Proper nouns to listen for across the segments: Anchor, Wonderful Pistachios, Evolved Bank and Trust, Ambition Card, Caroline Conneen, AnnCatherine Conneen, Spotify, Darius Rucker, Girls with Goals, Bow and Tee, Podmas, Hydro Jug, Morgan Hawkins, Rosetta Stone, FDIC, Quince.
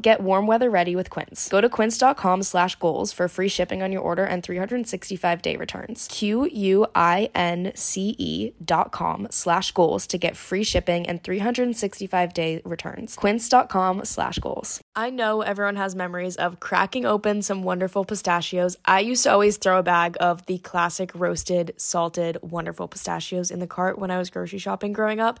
get warm weather ready with Quince. Go to quince.com/goals for free shipping on your order and 365-day returns. QUINCE.com/goals to get free shipping and 365-day returns. Quince.com/goals. I know everyone has memories of cracking open some Wonderful Pistachios. I used to always throw a bag of the classic roasted, salted Wonderful Pistachios in the cart when I was grocery shopping growing up.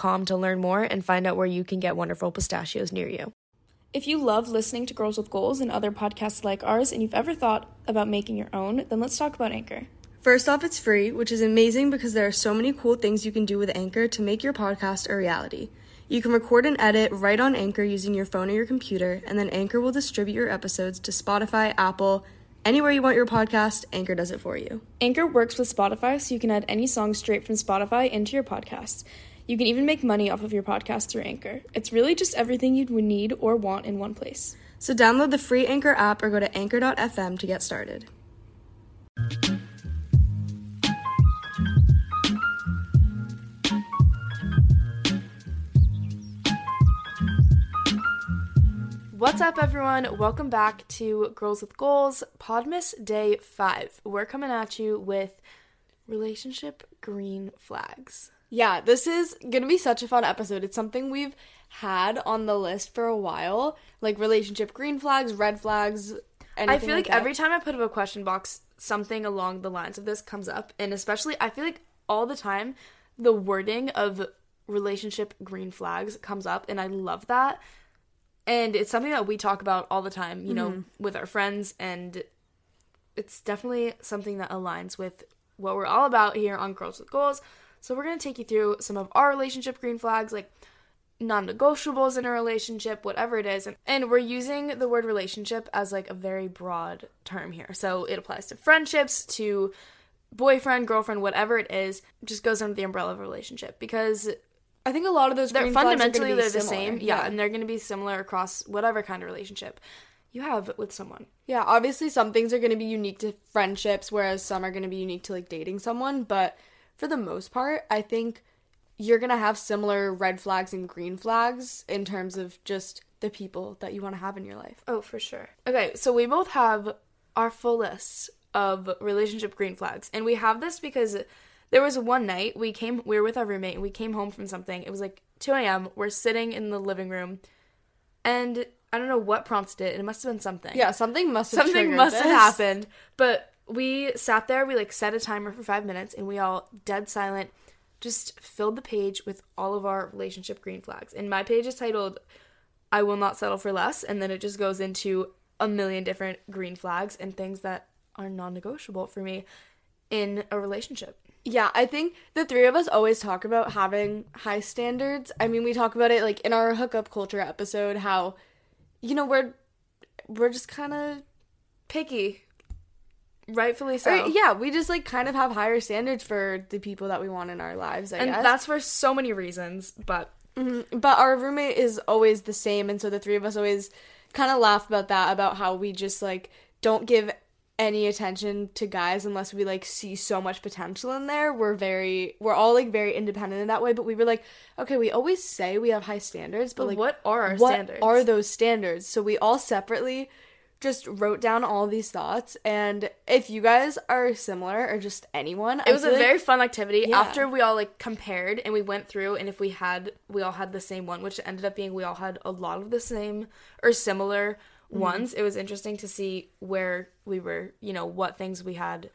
to learn more and find out where you can get Wonderful Pistachios near you. If you love listening to Girls with Goals and other podcasts like ours, and you've ever thought about making your own, then let's talk about Anchor. First off, it's free, which is amazing because there are so many cool things you can do with Anchor to make your podcast a reality. You can record and edit right on Anchor using your phone or your computer, and then Anchor will distribute your episodes to Spotify, Apple, anywhere you want your podcast, Anchor does it for you. Anchor works with Spotify, so you can add any song straight from Spotify into your podcast. You can even make money off of your podcast through Anchor. It's really just everything you'd need or want in one place. So download the free Anchor app or go to anchor.fm to get started. What's up, everyone? Welcome back to Girls with Goals, Podmas Day 5. We're coming at you with relationship green flags. Yeah, this is going to be such a fun episode. It's something we've had on the list for a while, like relationship green flags, red flags, anything I feel like that. Every time I put up a question box, something along the lines of this comes up, and especially I feel like all the time the wording of relationship green flags comes up, and I love that, and it's something that we talk about all the time, you know, with our friends, and it's definitely something that aligns with what we're all about here on Girls with Goals. So we're going to take you through some of our relationship green flags, like non-negotiables in a relationship, whatever it is. And we're using the word relationship as like a very broad term here. So it applies to friendships, to boyfriend, girlfriend, whatever it is, just goes under the umbrella of a relationship, because I think a lot of those green flags fundamentally they're the same. Yeah, and they're going to be similar across whatever kind of relationship you have with someone. Yeah, obviously some things are going to be unique to friendships, whereas some are going to be unique to like dating someone, but for the most part, I think you're going to have similar red flags and green flags in terms of just the people that you want to have in your life. Oh, for sure. Okay, so we both have our full list of relationship green flags. And we have this because there was one night we were with our roommate and we came home from something. It was like 2 a.m. We're sitting in the living room and I don't know what prompted it. It must have been something. Yeah, something must have happened. But we sat there, we like set a timer for 5 minutes, and we all, dead silent, just filled the page with all of our relationship green flags. And my page is titled, I Will Not Settle for Less, and then it just goes into a million different green flags and things that are non-negotiable for me in a relationship. Yeah, I think the three of us always talk about having high standards. I mean, we talk about it, like, in our hookup culture episode, how, you know, we're just kind of picky. Rightfully so. Or, yeah, we just, like, kind of have higher standards for the people that we want in our lives, I guess. And that's for so many reasons, but... Mm-hmm. But our roommate is always the same, and so the three of us always kind of laugh about that, about how we just, like, don't give any attention to guys unless we, like, see so much potential in there. We're all, like, very independent in that way, but we were like, okay, we always say we have high standards, but like, what are our standards? What are those standards? So we all separately just wrote down all these thoughts, and if you guys are similar, or just anyone, it was a very fun activity. Yeah. After we all, like, compared, and we went through, and if we all had the same one, which ended up being we all had a lot of the same, or similar ones. It was interesting to see where we were, you know, what things we had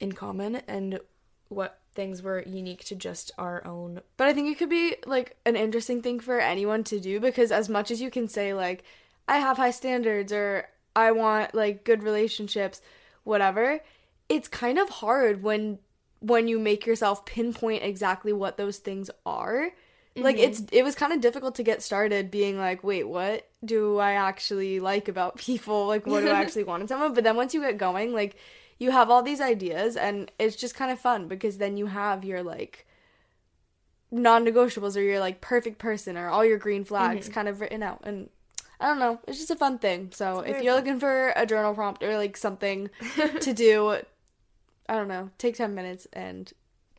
in common and what things were unique to just our own. But I think it could be, like, an interesting thing for anyone to do, because as much as you can say, like, I have high standards, or I want, like, good relationships, whatever, it's kind of hard when you make yourself pinpoint exactly what those things are. Like, it was kind of difficult to get started being like, wait, what do I actually like about people? Like, what do I actually want in someone? But then once you get going, like, you have all these ideas, and it's just kind of fun, because then you have your, like, non-negotiables, or your, like, perfect person, or all your green flags kind of written out. And I don't know, it's just a fun thing. So if you're looking for a journal prompt, or, like, something to do, I don't know, take 10 minutes and...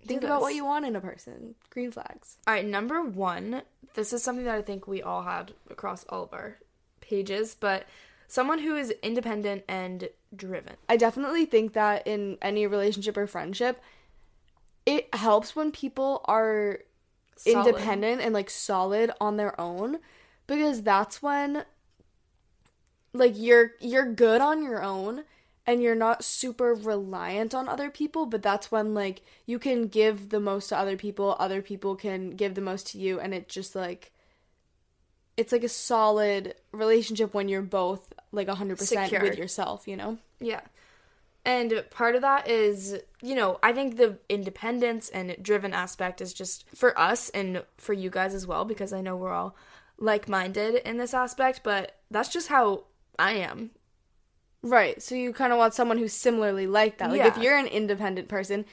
Think about what you want in a person. Green flags. All right, number one. This is something that I think we all had across all of our pages, but someone who is independent and driven. I definitely think that in any relationship or friendship, it helps when people are solid, independent, and, like, solid on their own, because that's when, like, you're good on your own. And you're not super reliant on other people, but that's when, like, you can give the most to other people can give the most to you, and it just, like, it's, like, a solid relationship when you're both, like, 100% secured with yourself, you know? Yeah. And part of that is, you know, I think the independence and driven aspect is just for us and for you guys as well, because I know we're all like-minded in this aspect, but that's just how I am. Right, so you kind of want someone who's similarly like that. Like, yeah. If you're an independent person,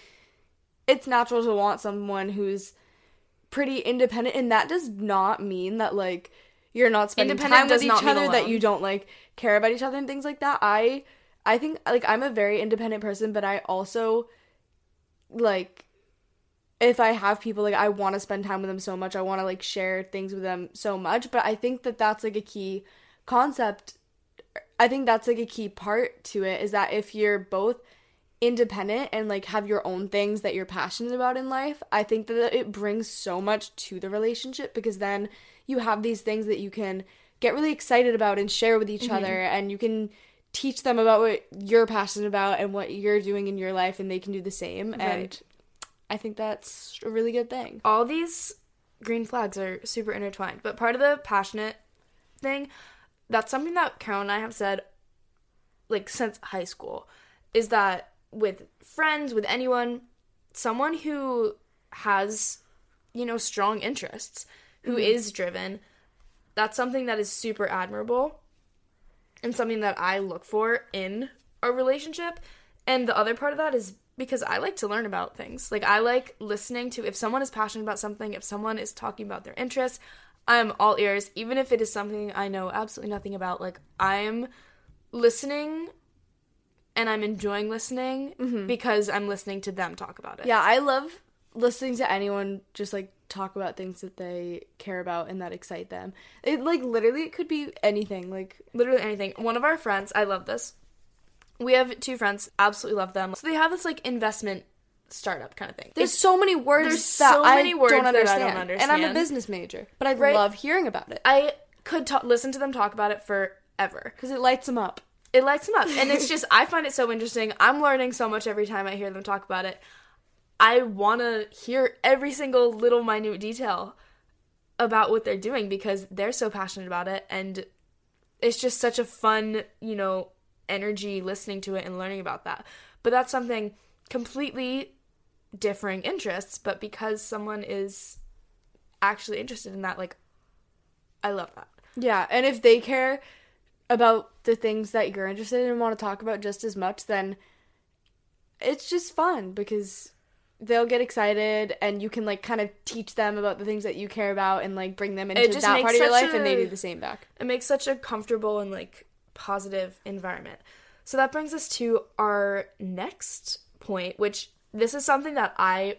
it's natural to want someone who's pretty independent, and that does not mean that, like, you're not spending time with each other, that you don't, like, care about each other and things like that. I think, like, I'm a very independent person, but I also, like, if I have people, like, I want to spend time with them so much. I want to, like, share things with them so much, but I think that that's, like, a key concept. I think that's, like, a key part to it, is that if you're both independent and, like, have your own things that you're passionate about in life, I think that it brings so much to the relationship, because then you have these things that you can get really excited about and share with each other, and you can teach them about what you're passionate about and what you're doing in your life, and they can do the same. Right. And I think that's a really good thing. All these green flags are super intertwined, but part of the passionate thing... That's something that Carol and I have said, like, since high school, is that with friends, with anyone, someone who has, you know, strong interests, who is driven, that's something that is super admirable and something that I look for in a relationship. And the other part of that is because I like to learn about things. Like, I like listening to, if someone is passionate about something, if someone is talking about their interests, I'm all ears, even if it is something I know absolutely nothing about. Like, I'm listening, and I'm enjoying listening because I'm listening to them talk about it. Yeah, I love listening to anyone just, like, talk about things that they care about and that excite them. It, like, literally, it could be anything. Like, literally anything. One of our friends, I love this. We have two friends, absolutely love them. So they have this, like, investment startup kind of thing. There's so many words that I don't understand. And I'm a business major, but I love hearing about it. I could listen to them talk about it forever. Because it lights them up. It lights them up. And it's just, I find it so interesting. I'm learning so much every time I hear them talk about it. I want to hear every single little minute detail about what they're doing, because they're so passionate about it, and it's just such a fun, you know, energy listening to it and learning about that. But that's something completely differing interests, but because someone is actually interested in that, like, I love that. Yeah, and if they care about the things that you're interested in and want to talk about just as much, then it's just fun because they'll get excited and you can, like, kind of teach them about the things that you care about and, like, bring them into that part of your life, and they do the same back. It makes such a comfortable and, like, positive environment. So that brings us to our next point, which this is something that I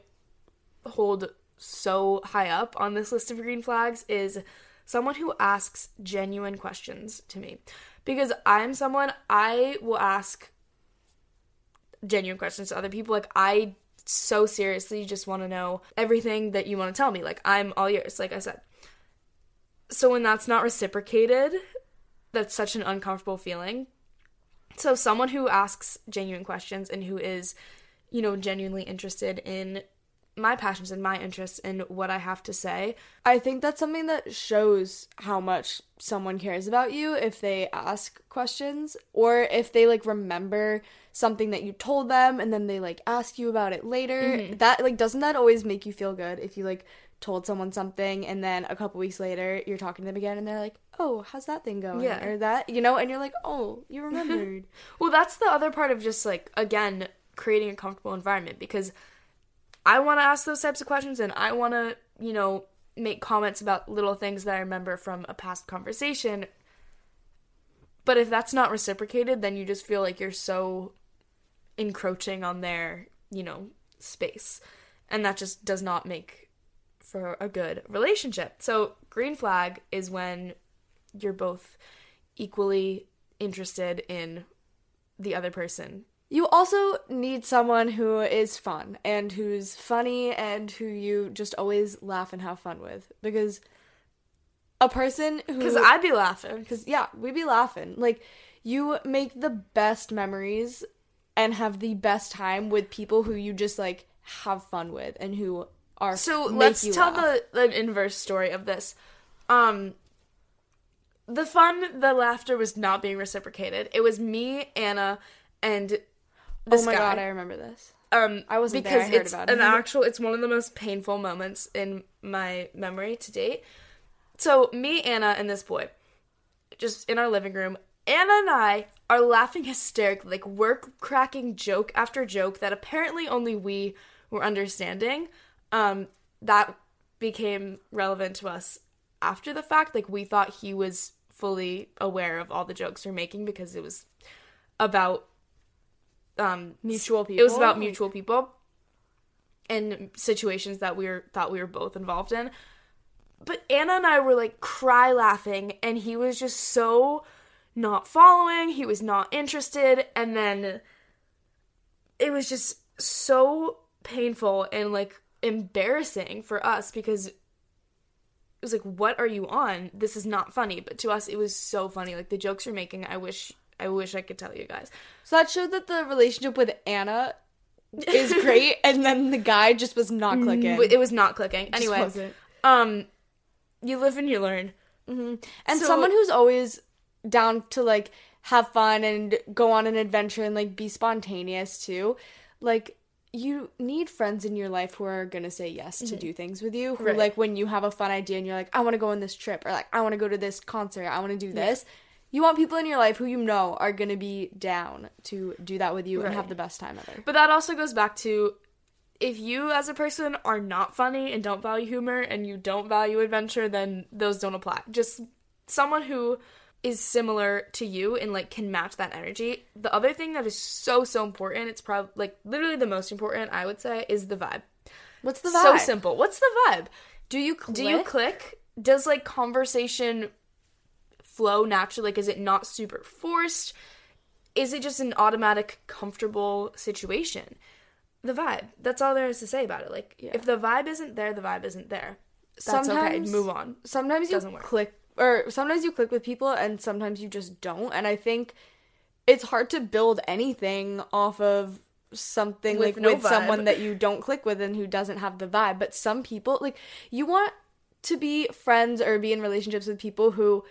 hold so high up on this list of green flags, is someone who asks genuine questions to me. Because I'm someone, I will ask genuine questions to other people. Like, I so seriously just want to know everything that you want to tell me. Like, I'm all yours, like I said. So when that's not reciprocated, that's such an uncomfortable feeling. So someone who asks genuine questions and who is, you know, genuinely interested in my passions and my interests and what I have to say. I think that's something that shows how much someone cares about you if they ask questions, or if they, like, remember something that you told them and then they, like, ask you about it later. Mm-hmm. That, like, doesn't that always make you feel good if you, like, told someone something and then a couple weeks later you're talking to them again and they're like, oh, how's that thing going? Yeah. Or that, you know, and you're like, oh, you remembered. Well, that's the other part of just, like, again, creating a comfortable environment, because I want to ask those types of questions and I want to, you know, make comments about little things that I remember from a past conversation. But if that's not reciprocated, then you just feel like you're so encroaching on their, you know, space. And that just does not make for a good relationship. So green flag is when you're both equally interested in the other person. You also need someone who is fun and who's funny and who you just always laugh and have fun with, because a person who... Because I'd be laughing. Because, yeah, we'd be laughing. Like, you make the best memories and have the best time with people who you just, like, have fun with and who are... So let's tell the inverse story of this. The fun, the laughter was not being reciprocated. It was me, Anna, and... This God, I remember this. I wasn't there, I heard about it. Because it's one of the most painful moments in my memory to date. So me, Anna, and this boy, just in our living room, Anna and I are laughing hysterically, like, we're cracking joke after joke that apparently only we were understanding. That became relevant to us after the fact. Like, we thought he was fully aware of all the jokes we're making because it was about... mutual people. It was about mutual people and situations that we thought we were both involved in. But Anna and I were, like, cry laughing, and he was just so not following. He was not interested, and then it was just so painful and, like, embarrassing for us, because it was like, what are you on? This is not funny. But to us, it was so funny. Like, the jokes you're making, I wish I could tell you guys. So that showed that the relationship with Anna is great, and then the guy just was not clicking. It was not clicking. Anyway, you live and you learn. Mm-hmm. And so, someone who's always down to, like, have fun and go on an adventure and, like, be spontaneous too. Like, you need friends in your life who are going to say yes to do things with you. Who, right. Like, when you have a fun idea and you're like, I want to go on this trip, or, like, I want to go to this concert, I want to do this. Yeah. You want people in your life who you know are going to be down to do that with you, right, and have the best time ever. But that also goes back to, if you as a person are not funny and don't value humor and you don't value adventure, then those don't apply. Just someone who is similar to you and, like, can match that energy. The other thing that is so, so important, it's probably, like, literally the most important, I would say, is the vibe. What's the vibe? So simple. What's the vibe? Do you click? Does, like, conversation... flow naturally? Like, is it not super forced? Is it just an automatic, comfortable situation? The vibe. That's all there is to say about it. Like, yeah. If the vibe isn't there, the vibe isn't there. That's sometimes, okay. Move on. Sometimes it doesn't work. Sometimes you click with people, and sometimes you just don't. And I think it's hard to build anything off of something with someone that you don't click with and who doesn't have the vibe. But some people, like, you want to be friends or be in relationships with people who...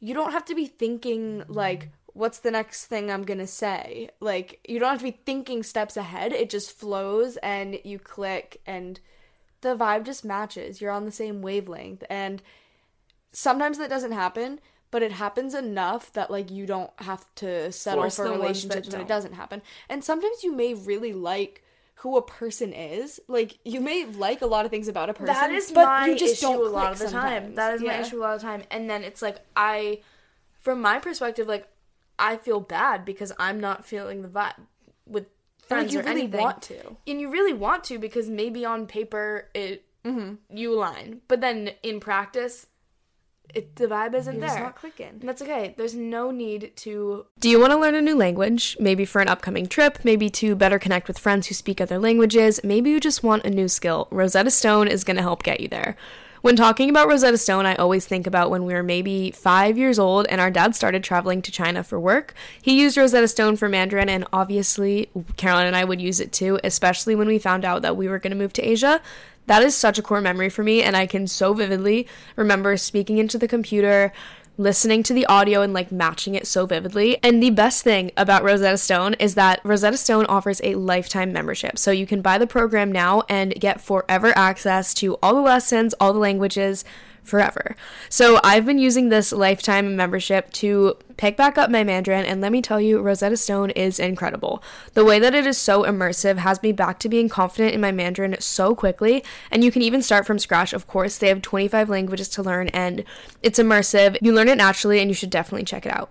You don't have to be thinking, like, what's the next thing I'm going to say? Like, you don't have to be thinking steps ahead. It just flows and you click and the vibe just matches. You're on the same wavelength. And sometimes that doesn't happen, but it happens enough that, like, you don't have to settle for relationships when it doesn't happen. And sometimes you may really like who a person is. Like, you may like a lot of things about a person, that is but my you just issue don't a lot of the sometimes. Time. That is my issue a lot of the time. And then it's, like, I, from my perspective, like, I feel bad because I'm not feeling the vibe with friends or anything. And you really want to. And you really want to because maybe on paper you align. But then in practice... the vibe isn't there. It's not clicking. That's okay. There's no need to... Do you want to learn a new language? Maybe for an upcoming trip, maybe to better connect with friends who speak other languages, maybe you just want a new skill. Rosetta Stone is going to help get you there. When talking about Rosetta Stone, I always think about when we were maybe 5 years old and our dad started traveling to China for work. He used Rosetta Stone for Mandarin, and obviously Caroline and I would use it too, especially when we found out that we were going to move to Asia. That is such a core memory for me, and I can so vividly remember speaking into the computer, listening to the audio, and, like, matching it so vividly. And the best thing about Rosetta Stone is that Rosetta Stone offers a lifetime membership. So you can buy the program now and get forever access to all the lessons, all the languages, forever. So I've been using this lifetime membership to pick back up my Mandarin, and let me tell you, Rosetta Stone is incredible. The way that it is so immersive has me back to being confident in my Mandarin so quickly, and you can even start from scratch, of course. They have 25 languages to learn, and it's immersive. You learn it naturally, and you should definitely check it out.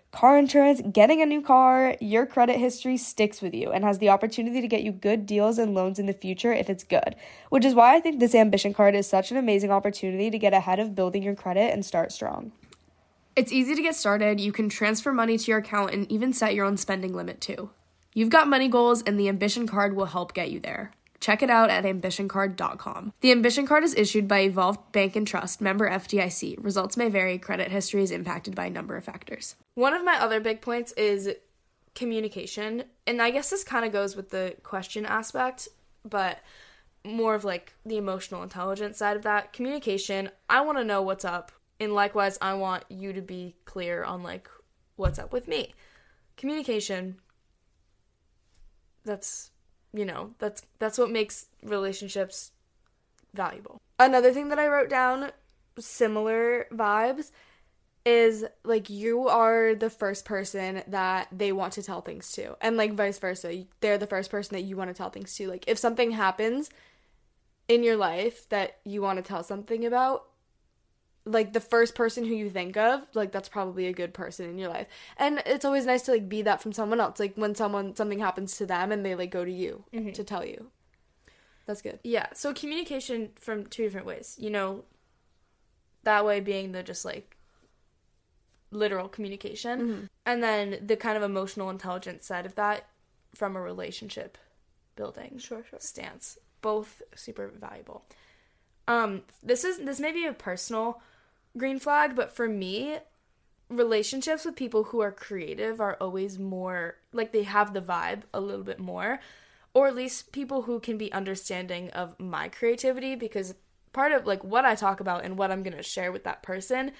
car insurance, getting a new car, your credit history sticks with you and has the opportunity to get you good deals and loans in the future if it's good, which is why I think this Ambition Card is such an amazing opportunity to get ahead of building your credit and start strong. It's easy to get started. You can transfer money to your account and even set your own spending limit too. You've got money goals, and the Ambition Card will help get you there. Check it out at ambitioncard.com. The Ambition Card is issued by Evolved Bank and Trust, member FDIC. Results may vary. Credit history is impacted by a number of factors. One of my other big points is communication. And I guess this kind of goes with the question aspect, but more of like the emotional intelligence side of that. Communication, I want to know what's up. And likewise, I want you to be clear on like what's up with me. Communication, that's what makes relationships valuable. Another thing that I wrote down, similar vibes, is like you are the first person that they want to tell things to, and like vice versa. They're the first person that you want to tell things to. Like if something happens in your life that you want to tell something about, like the first person who you think of, like that's probably a good person in your life. And it's always nice to like be that from someone else, like when something happens to them and they like go to you to tell you. That's good. Yeah, so communication from two different ways, that way being the just like literal communication, and then the kind of emotional intelligence side of that from a relationship building stance. Both super valuable. This may be a personal green flag, but for me, relationships with people who are creative are always more, like, they have the vibe a little bit more, or at least people who can be understanding of my creativity, because part of, like, what I talk about and what I'm going to share with that person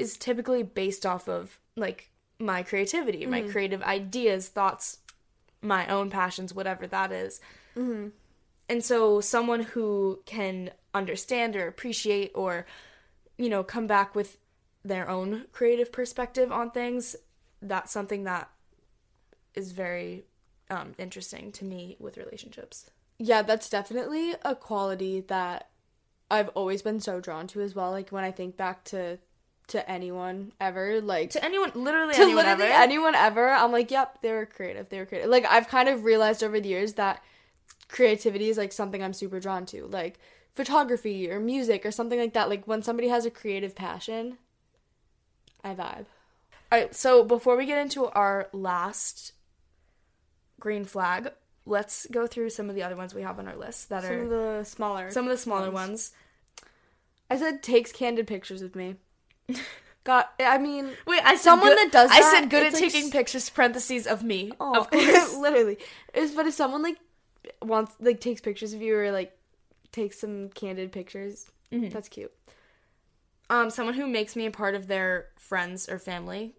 is typically based off of, like, my creativity, my creative ideas, thoughts, my own passions, whatever that is. Mm-hmm. And so someone who can understand or appreciate or, you know, come back with their own creative perspective on things, that's something that is very interesting to me with relationships. Yeah, that's definitely a quality that I've always been so drawn to as well. Like, when I think back to anyone ever, like... To anyone ever, I'm like, yep, they were creative. Like, I've kind of realized over the years that creativity is, like, something I'm super drawn to. Like, photography or music or something like that. Like, when somebody has a creative passion, I vibe. All right, so before we get into our last green flag, let's go through some of the other ones we have on our list that are... Some of the smaller ones. I said takes candid pictures with me. God, I mean... Wait, I said someone good, that does that... I said good at like, taking pictures, parentheses, of me. Oh, of course. Literally. But if someone, like, wants... Like, takes pictures of you or, like, takes some candid pictures, mm-hmm. that's cute. Someone who makes me a part of their friends or family.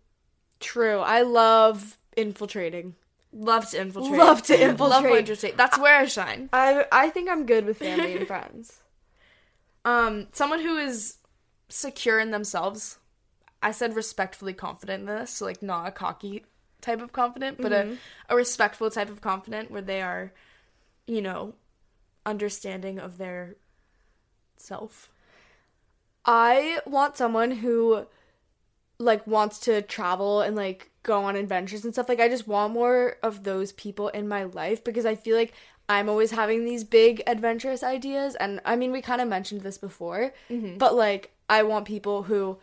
True. I love infiltrating. Love to infiltrate. That's where I shine. I think I'm good with family and friends. Someone who is secure in themselves. I said respectfully confident in this, so like not a cocky type of confident, but mm-hmm. a respectful type of confident where they are, you know, understanding of their self. I want someone who, like, wants to travel and, like, go on adventures and stuff. Like, I just want more of those people in my life because I feel like I'm always having these big adventurous ideas. And, I mean, we kind of mentioned this before, mm-hmm. but, like, I want people who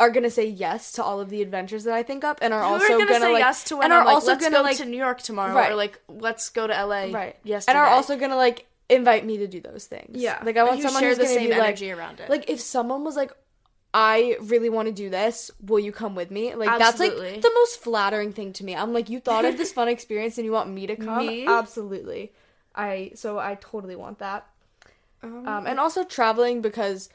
are going to say yes to all of the adventures that I think up and are also going to, like... yes to when and are like, also going to, like... Let's go to New York tomorrow. Right. Or, like, let's go to LA right. yesterday. And are also going to, like... invite me to do those things. Yeah. Like, I want someone who's going to be, like... share the same energy around it. Like, if someone was, like, I really want to do this, will you come with me? Like, absolutely. That's, like, the most flattering thing to me. I'm like, you thought of this fun experience and you want me to come? Me? Absolutely. So I totally want that. And also traveling, because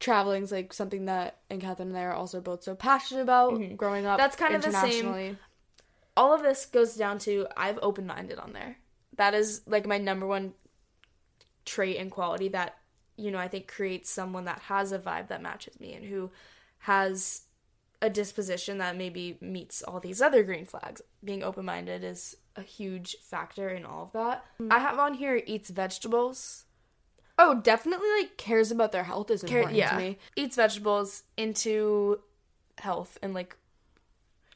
traveling's, like, something that AnnCatherine and I are also both so passionate about mm-hmm. growing up. That's kind of the same. All of this goes down to I've open-minded on there. That is, like, my number one trait and quality that, you know, I think creates someone that has a vibe that matches me and who has a disposition that maybe meets all these other green flags. Being open-minded is a huge factor in all of that. Mm-hmm. I have on here eats vegetables. Oh, definitely, like, cares about their health is important to me. Eats vegetables, into health, and, like,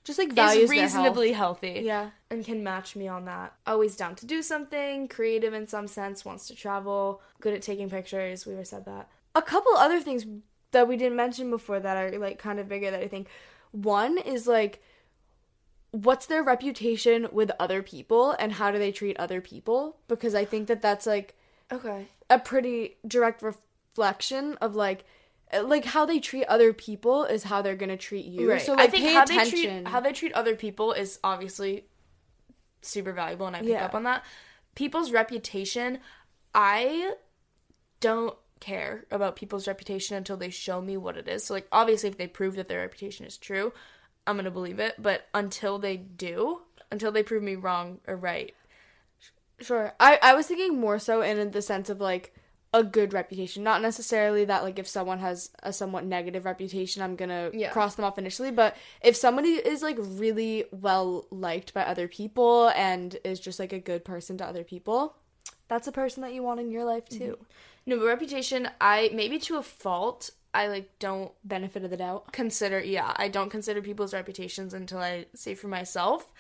just, like, values their health. Is reasonably healthy. Yeah. And can match me on that. Always down to do something, creative in some sense, wants to travel, good at taking pictures. We already said that. A couple other things that we didn't mention before that are, like, kind of bigger that I think. One is, like, what's their reputation with other people and how do they treat other people? Because I think that that's, like, okay, a pretty direct reflection of, like, how they treat other people is how they're going to treat you. Right. So, like, I think how they treat other people is obviously super valuable, and I pick up on that. People's reputation, I don't care about people's reputation until they show me what it is. So, like, obviously, if they prove that their reputation is true, I'm going to believe it. But until they prove me wrong or right. Sure. I was thinking more so in the sense of, like, a good reputation, not necessarily that, like, if someone has a somewhat negative reputation, I'm gonna cross them off initially, but if somebody is, like, really well liked by other people and is just, like, a good person to other people, that's a person that you want in your life too. Mm-hmm. No, but reputation, I maybe to a fault, I, like, don't benefit of the doubt consider. Yeah, I don't consider people's reputations until I say for myself,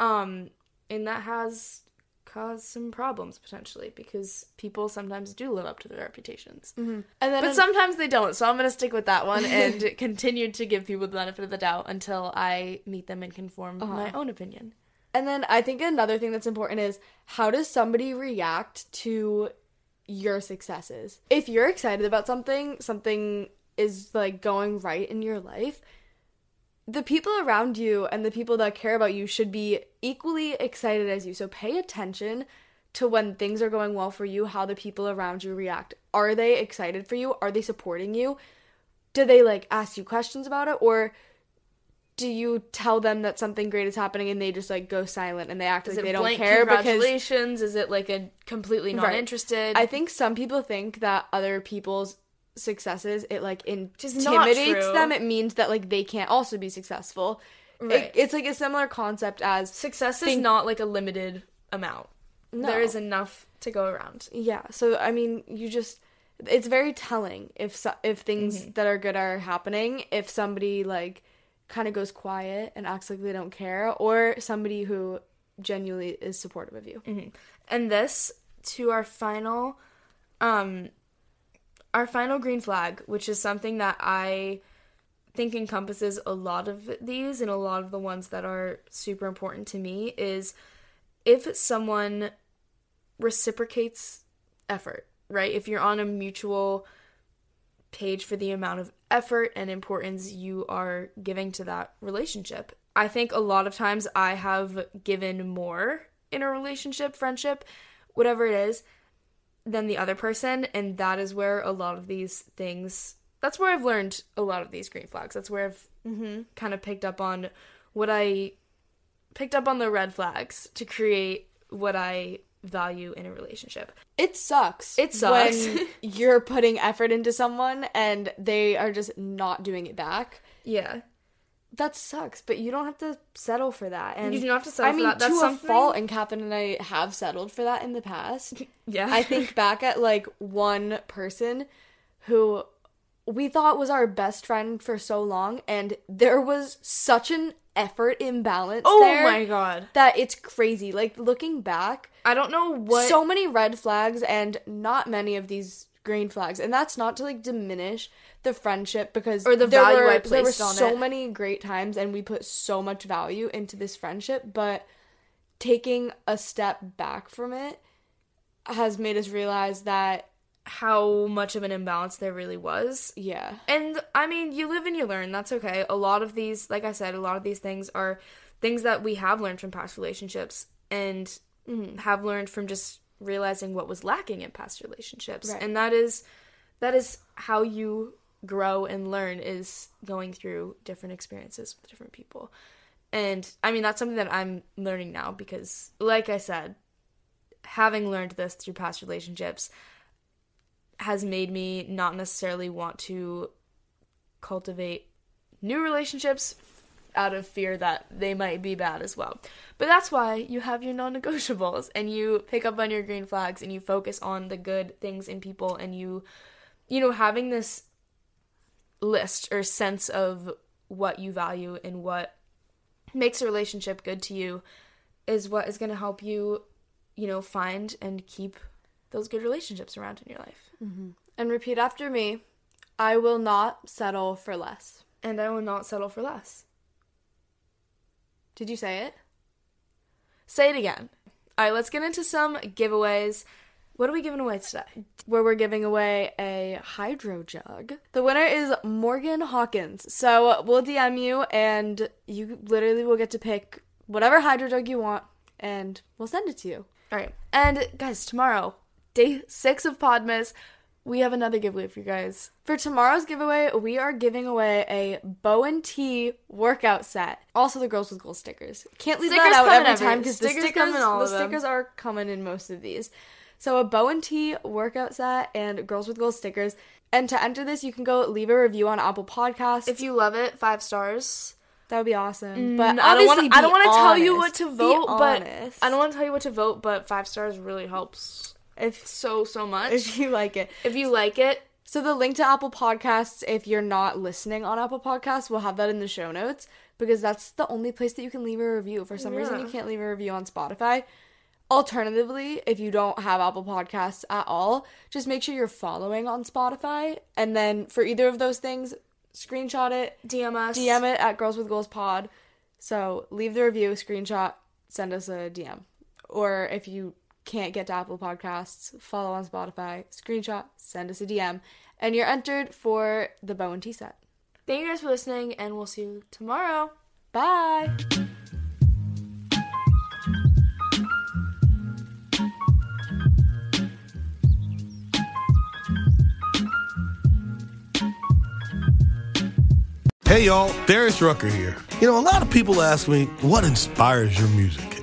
and that has cause some problems potentially because people sometimes do live up to their reputations. Mm-hmm. But sometimes they don't, so I'm going to stick with that one and continue to give people the benefit of the doubt until I meet them and conform my own opinion. And then I think another thing that's important is how does somebody react to your successes? If you're excited about something is, like, going right in your life, the people around you and the people that care about you should be equally excited as you. So pay attention to when things are going well for you, how the people around you react. Are they excited for you? Are they supporting you? Do they, like, ask you questions about it? Or do you tell them that something great is happening and they just, like, go silent and they act like they don't care? Congratulations? Because... Is it, like, a completely not interested? I think some people think that other people's successes, it, like, intimidates them. It means that, like, they can't also be successful. Right. It's, like, a similar concept as... Success is not, like, a limited amount. No. There is enough to go around. Yeah. So, I mean, you just... It's very telling if things that are good are happening. If somebody, like... kind of goes quiet and acts like they don't care, or somebody who genuinely is supportive of you. Mm-hmm. And this to our final green flag, which is something that I think encompasses a lot of these and a lot of the ones that are super important to me, is if someone reciprocates effort, right? If you're on a mutual page for the amount of effort and importance you are giving to that relationship. I think a lot of times I have given more in a relationship, friendship, whatever it is, than the other person, and that is where a lot of these things, that's where I've learned a lot of these green flags. That's where I've kind of picked up on the red flags to create what I value in a relationship. It sucks when you're putting effort into someone and they are just not doing it back. Yeah, that sucks, but you don't have to settle for that. And you do not have to settle for that. That's something... fault, and Catherine and I have settled for that in the past. Yeah. I think back at like one person who we thought was our best friend for so long, and there was such an effort imbalance there. Oh my god. That it's crazy. Like, looking back, I don't know what... So many red flags and not many of these green flags. And that's not to, like, diminish the friendship, because... Or the value I placed on it. There were so many great times, and we put so much value into this friendship, but taking a step back from it has made us realize that how much of an imbalance there really was. Yeah. And, I mean, you live and you learn. That's okay. A lot of these, like I said, a lot of these things are things that we have learned from past relationships and have learned from just realizing what was lacking in past relationships. Right. And that is how you grow and learn, is going through different experiences with different people. And, I mean, that's something that I'm learning now because, like I said, having learned this through past relationships has made me not necessarily want to cultivate new relationships out of fear that they might be bad as well. But that's why you have your non-negotiables, and you pick up on your green flags, and you focus on the good things in people, and you know, having this list or sense of what you value and what makes a relationship good to you is what is going to help you, you know, find and keep those good relationships around in your life. Mm-hmm. And repeat after me. I will not settle for less. And I will not settle for less. Did you say it? Say it again. All right, let's get into some giveaways. What are we giving away today? We're giving away a Hydro Jug. The winner is Morgan Hawkins. So we'll DM you, and you literally will get to pick whatever Hydro Jug you want, and we'll send it to you. All right. And guys, tomorrow... Day 6 of Podmas, we have another giveaway for you guys. For tomorrow's giveaway, we are giving away a Bow and Tee workout set. Also, the Girls with Goals stickers. Can't leave that out every time, because the stickers are coming in most of these. So a Bow and Tee workout set and Girls with Goals stickers. And to enter this, you can go leave a review on Apple Podcasts. If you love it, 5 stars. That would be awesome. But I don't want to tell you what to vote, but 5 stars really helps. If so much. If you like it. So the link to Apple Podcasts, if you're not listening on Apple Podcasts, we'll have that in the show notes, because that's the only place that you can leave a review. For some reason, you can't leave a review on Spotify. Alternatively, if you don't have Apple Podcasts at all, just make sure you're following on Spotify. And then for either of those things, screenshot it. DM us. DM it at Girls with Goals Pod. So leave the review, screenshot, send us a DM. Or if you... can't get to Apple Podcasts, follow on Spotify, screenshot, send us a DM, and you're entered for the Bow and Tee set. Thank you guys for listening, and we'll see you tomorrow. Bye! Hey y'all, Darius Rucker here. You know, a lot of people ask me, what inspires your music?